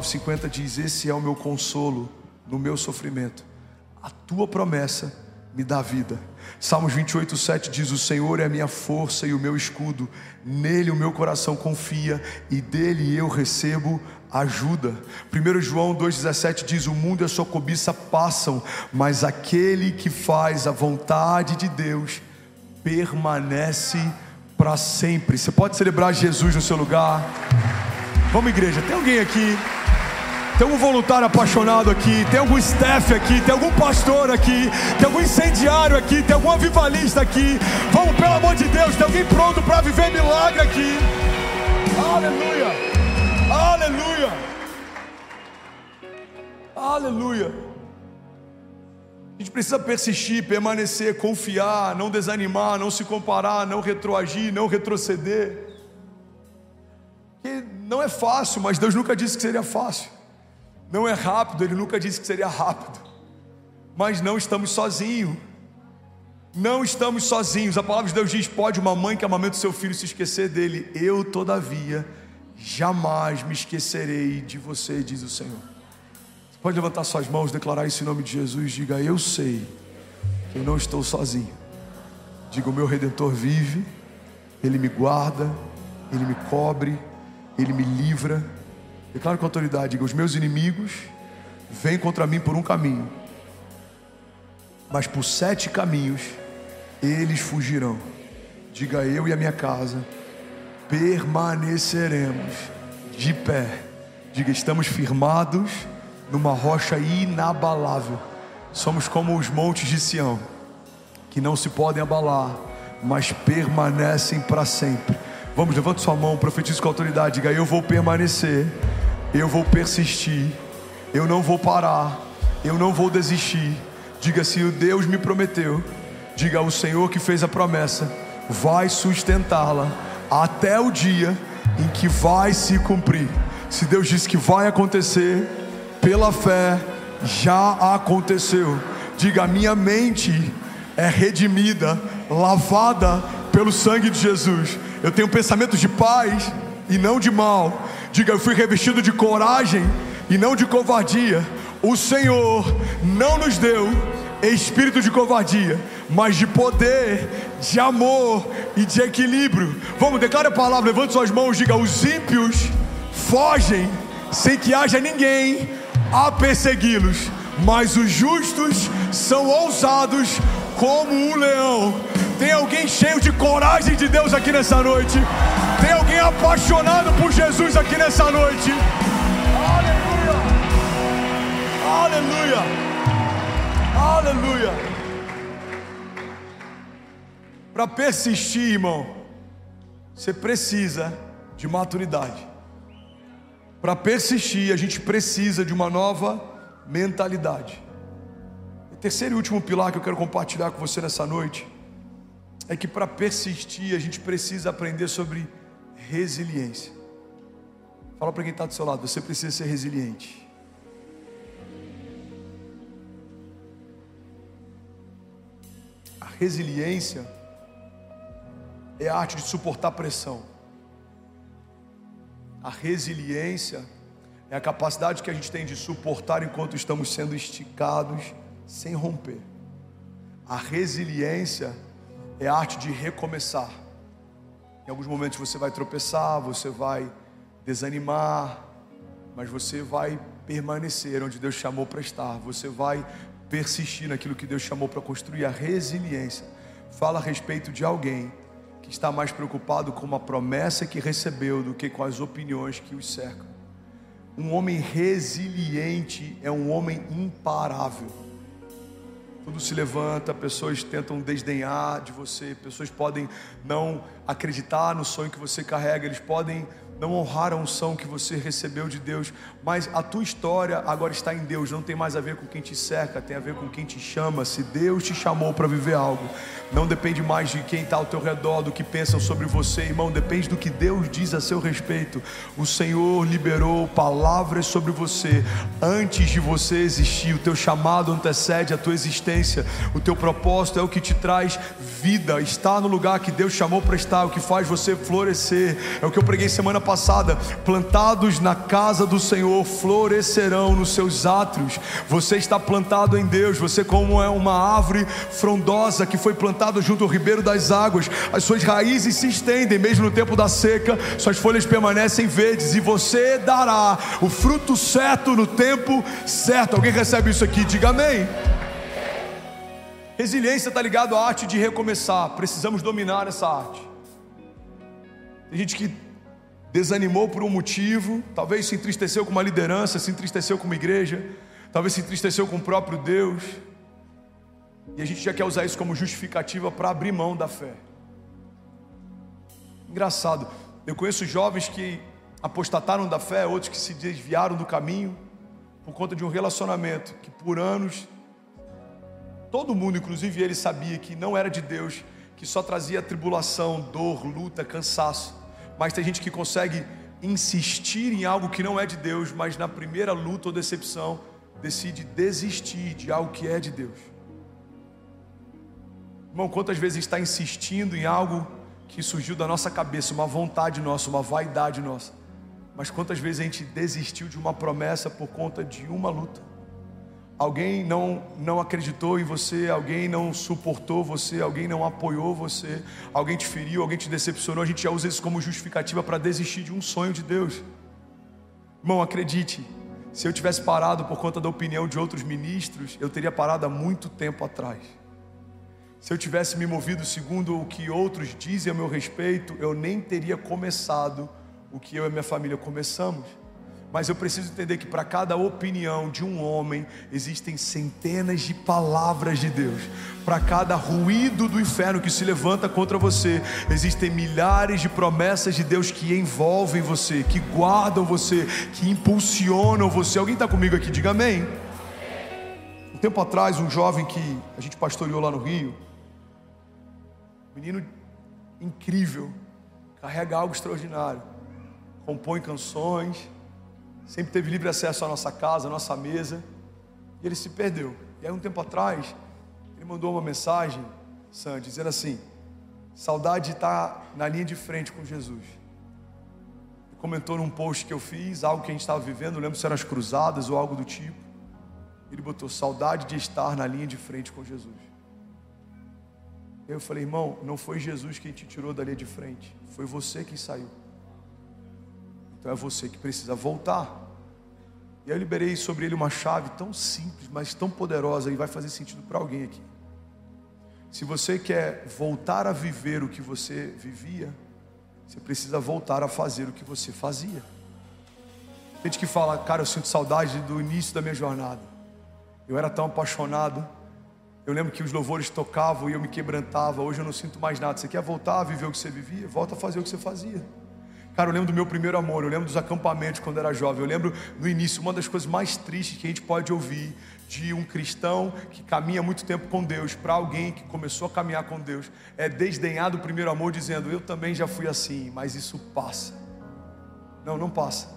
9,50 diz: esse é o meu consolo no meu sofrimento, a tua promessa me dá vida. Salmos 28,7 diz: o Senhor é a minha força e o meu escudo, nele o meu coração confia e dele eu recebo ajuda. 1 João 2,17 diz: o mundo e a sua cobiça passam, mas aquele que faz a vontade de Deus permanece para sempre. Você pode celebrar Jesus no seu lugar? Vamos, igreja, tem alguém aqui? Tem algum voluntário apaixonado aqui? Tem algum staff aqui? Tem algum pastor aqui? Tem algum incendiário aqui? Tem algum avivalista aqui? Vamos, pelo amor de Deus, tem alguém pronto para viver milagre aqui? Aleluia! Aleluia! Aleluia! A gente precisa persistir, permanecer, confiar, não desanimar, não se comparar, não retroagir, não retroceder. Porque não é fácil, mas Deus nunca disse que seria fácil. Não é rápido, Ele nunca disse que seria rápido. Mas não estamos sozinhos. Não estamos sozinhos. A palavra de Deus diz: pode uma mãe que amamenta o seu filho se esquecer dele? Eu, todavia, jamais me esquecerei de você, diz o Senhor. Você pode levantar suas mãos, declarar isso em nome de Jesus. Diga: eu sei que eu não estou sozinho. Diga: o meu Redentor vive. Ele me guarda, Ele me cobre, Ele me livra. Declaro com autoridade, diga: os meus inimigos vêm contra mim por um caminho, mas por 7 caminhos eles fugirão. Diga: eu e a minha casa permaneceremos de pé. Diga: estamos firmados numa rocha inabalável. Somos como os montes de Sião, que não se podem abalar, mas permanecem para sempre. Vamos, levanta sua mão, profetiza com autoridade, diga: eu vou permanecer, eu vou persistir, eu não vou parar, eu não vou desistir. Diga: se o Deus me prometeu, diga: o Senhor que fez a promessa vai sustentá-la até o dia em que vai se cumprir. Se Deus disse que vai acontecer, pela fé já aconteceu. Diga: a minha mente é redimida, lavada pelo sangue de Jesus. Eu tenho pensamentos de paz e não de mal. Diga: eu fui revestido de coragem e não de covardia. O Senhor não nos deu espírito de covardia, mas de poder, de amor e de equilíbrio. Vamos, declara a palavra, levante suas mãos, diga: os ímpios fogem sem que haja ninguém a persegui-los, mas os justos são ousados como um leão. Tem alguém cheio de coragem de Deus aqui nessa noite? Tem alguém apaixonado por Jesus aqui nessa noite? Aleluia! Aleluia! Aleluia! Para persistir, irmão, você precisa de maturidade. Para persistir, a gente precisa de uma nova mentalidade. O terceiro e último pilar que eu quero compartilhar com você nessa noite é que, para persistir, a gente precisa aprender sobre resiliência. Fala para quem está do seu lado: você precisa ser resiliente. A resiliência é a arte de suportar pressão. A resiliência é a capacidade que a gente tem de suportar enquanto estamos sendo esticados, sem romper. A resiliência é a arte de recomeçar. Em alguns momentos você vai tropeçar, você vai desanimar, mas você vai permanecer onde Deus chamou para estar. Você vai persistir naquilo que Deus chamou para construir. A resiliência fala a respeito de alguém que está mais preocupado com uma promessa que recebeu do que com as opiniões que os cercam. Um homem resiliente é um homem imparável. Tudo se levanta, pessoas tentam desdenhar de você, pessoas podem não acreditar no sonho que você carrega, eles podem não honrar a unção que você recebeu de Deus, mas a tua história agora está em Deus, não tem mais a ver com quem te cerca, tem a ver com quem te chama. Se Deus te chamou para viver algo, não depende mais de quem está ao teu redor, do que pensam sobre você, irmão, depende do que Deus diz a seu respeito. O Senhor liberou palavras sobre você antes de você existir. O teu chamado antecede a tua existência, o teu propósito é o que te traz vida, está no lugar que Deus chamou para estar, o que faz você florescer. É o que eu preguei semana passada: plantados na casa do Senhor, florescerão nos seus átrios. Você está plantado em Deus. Você, como é uma árvore frondosa que foi plantada junto ao ribeiro das águas, as suas raízes se estendem, mesmo no tempo da seca, suas folhas permanecem verdes, e você dará o fruto certo no tempo certo. Alguém recebe isso aqui? Diga amém. Resiliência está ligado à arte de recomeçar. Precisamos dominar essa arte. Tem gente que desanimou por um motivo, talvez se entristeceu com uma liderança, se entristeceu com uma igreja, talvez se entristeceu com o próprio Deus, e a gente já quer usar isso como justificativa para abrir mão da fé. Engraçado, eu conheço jovens que apostataram da fé, outros que se desviaram do caminho por conta de um relacionamento que por anos todo mundo, inclusive ele, sabia que não era de Deus, que só trazia tribulação, dor, luta, cansaço. Mas tem gente que consegue insistir em algo que não é de Deus, mas na primeira luta ou decepção decide desistir de algo que é de Deus. Irmão, quantas vezes está insistindo em algo que surgiu da nossa cabeça, uma vontade nossa, uma vaidade nossa? Mas quantas vezes a gente desistiu de uma promessa por conta de uma luta? Alguém não acreditou em você, alguém não suportou você, alguém não apoiou você, alguém te feriu, alguém te decepcionou. A gente já usa isso como justificativa para desistir de um sonho de Deus. Irmão, acredite, se eu tivesse parado por conta da opinião de outros ministros, eu teria parado há muito tempo atrás. Se eu tivesse me movido segundo o que outros dizem a meu respeito, eu nem teria começado o que eu e minha família começamos. Mas eu preciso entender que para cada opinião de um homem existem centenas de palavras de Deus. Para cada ruído do inferno que se levanta contra você, existem milhares de promessas de Deus que envolvem você, que guardam você, que impulsionam você. Alguém está comigo aqui? Diga amém. Um tempo atrás, um jovem que a gente pastoreou lá no Rio, um menino incrível, carrega algo extraordinário, compõe canções, sempre teve livre acesso à nossa casa, à nossa mesa, e ele se perdeu. E aí, um tempo atrás, ele mandou uma mensagem, Sandro, dizendo assim: saudade de estar na linha de frente com Jesus. Ele comentou num post que eu fiz, algo que a gente estava vivendo, não lembro se eram as cruzadas ou algo do tipo. Ele botou: saudade de estar na linha de frente com Jesus. Eu falei: irmão, não foi Jesus quem te tirou da linha de frente, foi você que saiu. Então é você que precisa voltar. E eu liberei sobre ele uma chave tão simples, mas tão poderosa, e vai fazer sentido para alguém aqui. Se você quer voltar a viver o que você vivia, você precisa voltar a fazer o que você fazia. Tem gente que fala: cara, eu sinto saudade do início da minha jornada, eu era tão apaixonado, eu lembro que os louvores tocavam e eu me quebrantava, hoje eu não sinto mais nada. Você quer voltar a viver o que você vivia? Volta a fazer o que você fazia. Cara, eu lembro do meu primeiro amor, eu lembro dos acampamentos quando era jovem, eu lembro no início. Uma das coisas mais tristes que a gente pode ouvir de um cristão que caminha muito tempo com Deus, para alguém que começou a caminhar com Deus, é desdenhar do primeiro amor, dizendo: eu também já fui assim, mas isso passa. Não, não passa,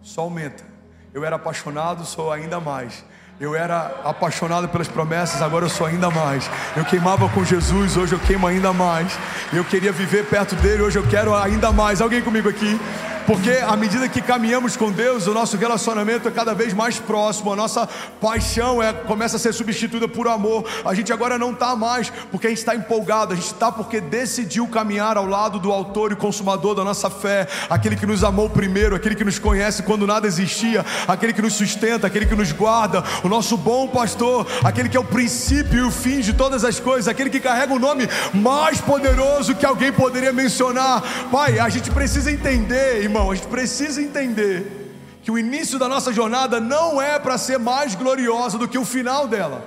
só aumenta. Eu era apaixonado, sou ainda mais. Eu era apaixonado pelas promessas, agora eu sou ainda mais. Eu queimava com Jesus, hoje eu queimo ainda mais. Eu queria viver perto dele, hoje eu quero ainda mais. Alguém comigo aqui? Porque à medida que caminhamos com Deus, o nosso relacionamento é cada vez mais próximo, a nossa paixão começa a ser substituída por amor. A gente agora não está mais porque a gente está empolgado, a gente está porque decidiu caminhar ao lado do autor e consumador da nossa fé, aquele que nos amou primeiro, aquele que nos conhece quando nada existia, aquele que nos sustenta, aquele que nos guarda, o nosso bom pastor, aquele que é o princípio e o fim de todas as coisas, aquele que carrega o nome mais poderoso que alguém poderia mencionar. Pai, a gente precisa entender, irmão, a gente precisa entender que o início da nossa jornada não é para ser mais gloriosa do que o final dela.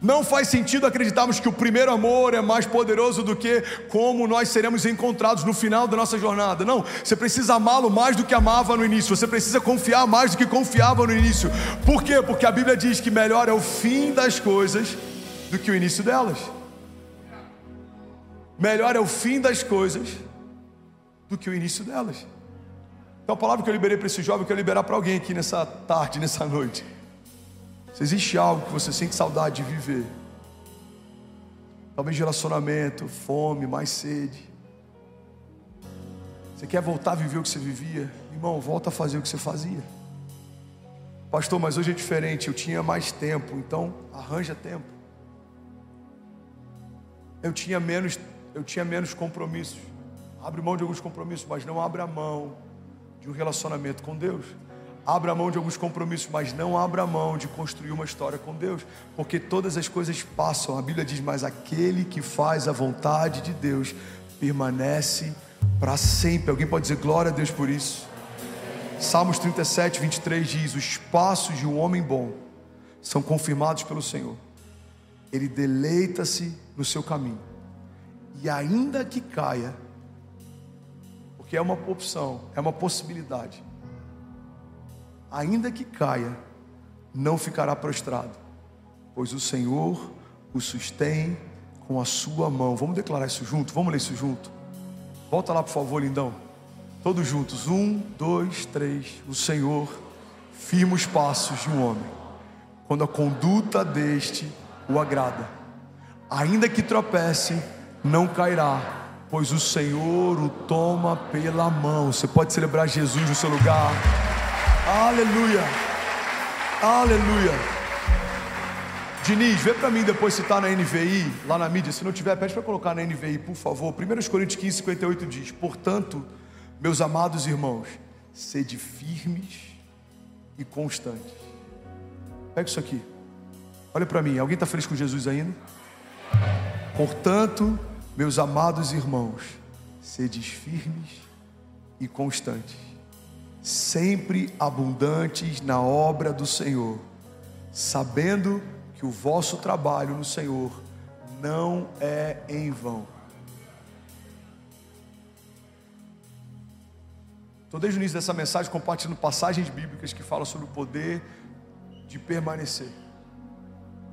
Não faz sentido acreditarmos que o primeiro amor é mais poderoso do que como nós seremos encontrados no final da nossa jornada. Não, você precisa amá-lo mais do que amava no início, você precisa confiar mais do que confiava no início. Por quê? Porque a Bíblia diz que melhor é o fim das coisas do que o início delas. Melhor é o fim das coisas do que o início delas. Então a palavra que eu liberei para esse jovem, que eu liberar para alguém aqui nessa tarde, nessa noite: se existe algo que você sente saudade de viver, talvez relacionamento, fome, mais sede, Você quer voltar a viver o que você vivia? Irmão, volta a fazer o que você fazia. Pastor, mas hoje é diferente, eu tinha mais tempo, então arranja tempo. Eu tinha menos compromissos. Abre mão de alguns compromissos, mas não abra mão de um relacionamento com Deus. Abra mão de alguns compromissos, mas não abra mão de construir uma história com Deus, porque todas as coisas passam. A Bíblia diz, mas aquele que faz a vontade de Deus permanece para sempre. Alguém pode dizer glória a Deus por isso? Salmos 37, 23 diz: os passos de um homem bom são confirmados pelo Senhor. Ele deleita-se no seu caminho. E ainda que caia, porque é uma opção, é uma possibilidade, ainda que caia, não ficará prostrado, pois o Senhor o sustém com a sua mão. Vamos declarar isso junto? Vamos ler isso junto? Volta lá, por favor, lindão. Todos juntos, 1, 2, 3. O Senhor firma os passos de um homem, quando a conduta deste o agrada. Ainda que tropece, não cairá, pois o Senhor o toma pela mão. Você pode celebrar Jesus no seu lugar. Aleluia, aleluia. Diniz, vê para mim depois se está na NVI, lá na mídia. Se não tiver, pede para colocar na NVI, por favor. 1 Coríntios 15, 58 diz: portanto, meus amados irmãos, sede firmes e constantes. Pega isso aqui. Olha para mim. Alguém está feliz com Jesus ainda? Portanto, meus amados irmãos, sede firmes e constantes, sempre abundantes na obra do Senhor, sabendo que o vosso trabalho no Senhor não é em vão. Estou desde o início dessa mensagem compartilhando passagens bíblicas que falam sobre o poder de permanecer.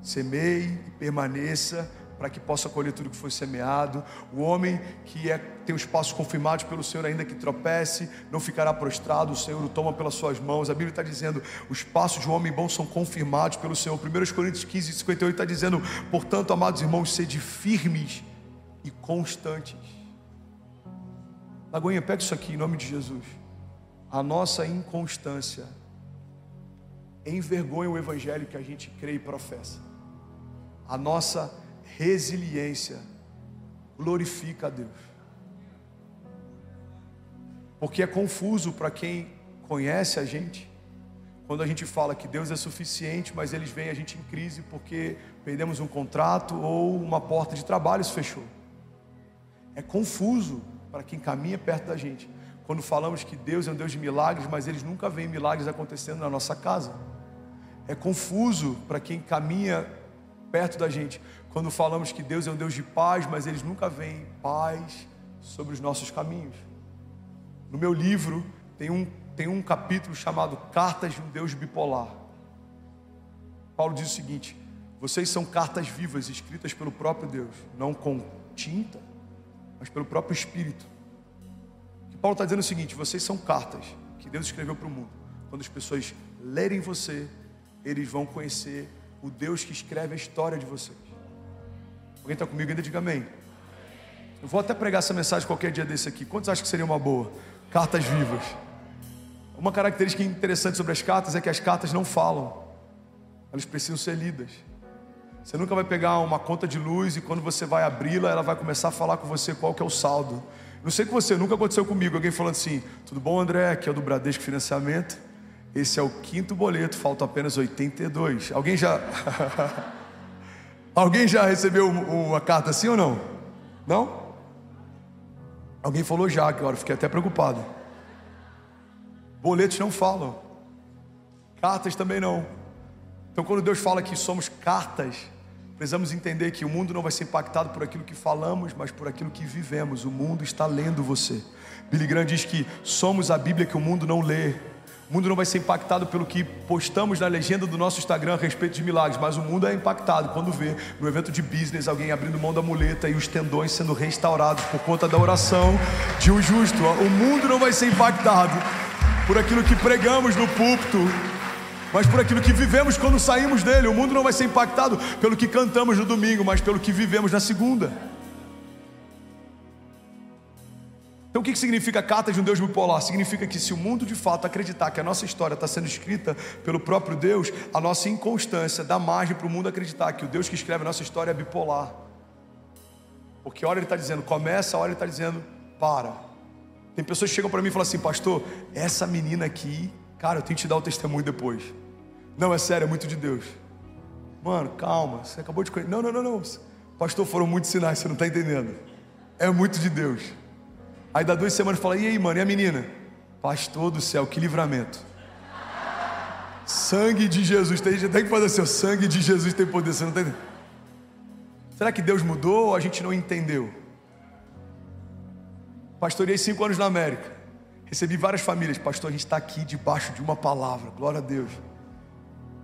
Semeie e permaneça para que possa colher tudo que foi semeado. O homem que tem os passos confirmados pelo Senhor, ainda que tropece, não ficará prostrado, o Senhor o toma pelas suas mãos. A Bíblia está dizendo, os passos de um homem bom são confirmados pelo Senhor. 1 Coríntios 15, 58 está dizendo, portanto, amados irmãos, sede firmes e constantes. Lagoinha, pega isso aqui em nome de Jesus. A nossa inconstância envergonha o evangelho que a gente crê e professa. A nossa resiliência glorifica a Deus. Porque é confuso para quem conhece a gente, quando a gente fala que Deus é suficiente, mas eles veem a gente em crise porque perdemos um contrato ou uma porta de trabalho se fechou. É confuso para quem caminha perto da gente, quando falamos que Deus é um Deus de milagres, mas eles nunca veem milagres acontecendo na nossa casa. É confuso para quem caminha perto da gente, quando falamos que Deus é um Deus de paz, mas eles nunca veem paz sobre os nossos caminhos. No meu livro tem um capítulo chamado Cartas de um Deus Bipolar. Paulo diz o seguinte: vocês são cartas vivas, escritas pelo próprio Deus, não com tinta, mas pelo próprio Espírito. Paulo está dizendo o seguinte: vocês são cartas que Deus escreveu para o mundo. Quando as pessoas lerem você, eles vão conhecer o Deus que escreve a história de vocês. Alguém está comigo ainda? Diga amém. Eu vou até pregar essa mensagem qualquer dia desse aqui. Quantos acham que seria uma boa? Cartas vivas. Uma característica interessante sobre as cartas é que as cartas não falam. Elas precisam ser lidas. Você nunca vai pegar uma conta de luz e quando você vai abri-la, ela vai começar a falar com você qual que é o saldo. Não sei com você, nunca aconteceu comigo, alguém falando assim: tudo bom, André, aqui é o do Bradesco Financiamento, esse é o 5º boleto, falta apenas 82, alguém já recebeu uma carta assim ou não? Não? Alguém falou já, agora fiquei até preocupado. Boletos não falam, cartas também não. Então quando Deus fala que somos cartas, precisamos entender que o mundo não vai ser impactado por aquilo que falamos, mas por aquilo que vivemos. O mundo está lendo você. Billy Graham diz que somos a Bíblia que o mundo não lê. O mundo não vai ser impactado pelo que postamos na legenda do nosso Instagram a respeito de milagres, mas o mundo é impactado quando vê no evento de business alguém abrindo mão da muleta e os tendões sendo restaurados por conta da oração de um justo. O mundo não vai ser impactado por aquilo que pregamos no púlpito, mas por aquilo que vivemos quando saímos dele. O mundo não vai ser impactado pelo que cantamos no domingo, mas pelo que vivemos na segunda. Então o que significa a carta de um Deus bipolar? Significa que se o mundo de fato acreditar que a nossa história está sendo escrita pelo próprio Deus, a nossa inconstância dá margem para o mundo acreditar que o Deus que escreve a nossa história é bipolar. Porque hora ele está dizendo começa, hora ele está dizendo para. Tem pessoas que chegam para mim e falam assim: pastor, essa menina aqui, cara, eu tenho que te dar o testemunho depois. Não, é sério, é muito de Deus. Mano, calma, você acabou de conhecer. Não, pastor, foram muitos sinais, você não está entendendo. É muito de Deus. Aí dá 2 semanas e fala: e aí, mano, e a menina? Pastor do céu, que livramento. Sangue de Jesus, tem que fazer assim, o sangue de Jesus tem poder, você não está entendendo. Será que Deus mudou ou a gente não entendeu? Pastorei 5 anos na América, recebi várias famílias. Pastor, a gente está aqui debaixo de uma palavra, glória a Deus.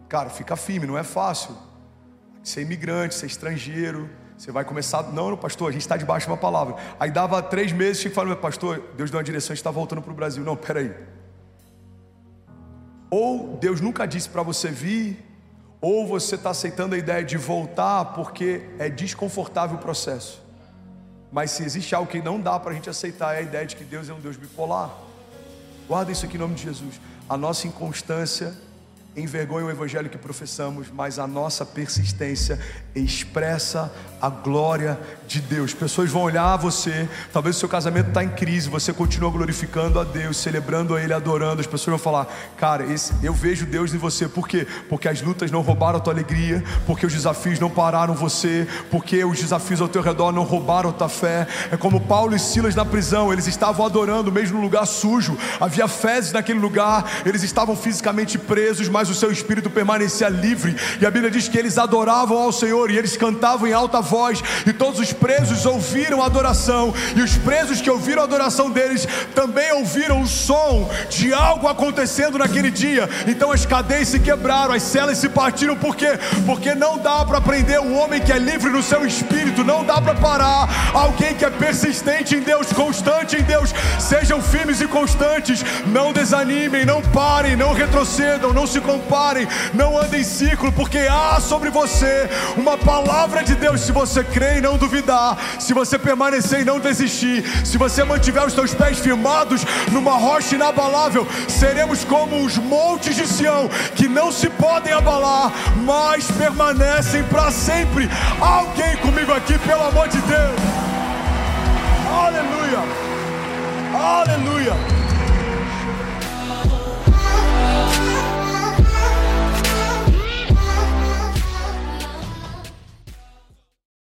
Cara, fica firme, não é fácil. Você é imigrante, você é estrangeiro, você vai começar... Não, pastor, a gente está debaixo de uma palavra. Aí dava 3 meses, tinha que falar: pastor, Deus deu uma direção, a gente está voltando para o Brasil. Não, peraí. Ou Deus nunca disse para você vir, ou você está aceitando a ideia de voltar porque é desconfortável o processo. Mas se existe algo que não dá para a gente aceitar, é a ideia de que Deus é um Deus bipolar. Guarda isso aqui em nome de Jesus. A nossa inconstância envergonha o evangelho que professamos, mas a nossa persistência expressa a glória de Deus. Pessoas vão olhar você, talvez o seu casamento está em crise, você continua glorificando a Deus, celebrando a Ele, adorando. As pessoas vão falar: cara, eu vejo Deus em você. Por quê? Porque as lutas não roubaram a tua alegria, porque os desafios não pararam você, porque os desafios ao teu redor não roubaram a tua fé. É como Paulo e Silas na prisão, eles estavam adorando mesmo no lugar sujo, havia fezes naquele lugar, eles estavam fisicamente presos, mas o seu espírito permanecia livre, e a Bíblia diz que eles adoravam ao Senhor, e eles cantavam em alta voz, e todos os presos ouviram a adoração, e os presos que ouviram a adoração deles também ouviram o som de algo acontecendo naquele dia. Então as cadeias se quebraram, as celas se partiram. Por quê? Porque não dá para prender um homem que é livre no seu espírito, não dá para parar alguém que é persistente em Deus, constante em Deus. Sejam firmes e constantes, não desanimem, não parem, não retrocedam, não se comparem, não andem em círculo, porque há sobre você uma palavra de Deus. Se você crer e não duvidar, se você permanecer e não desistir, se você mantiver os seus pés firmados numa rocha inabalável, seremos como os montes de Sião, que não se podem abalar, mas permanecem para sempre. Alguém comigo aqui, pelo amor de Deus? Aleluia, aleluia.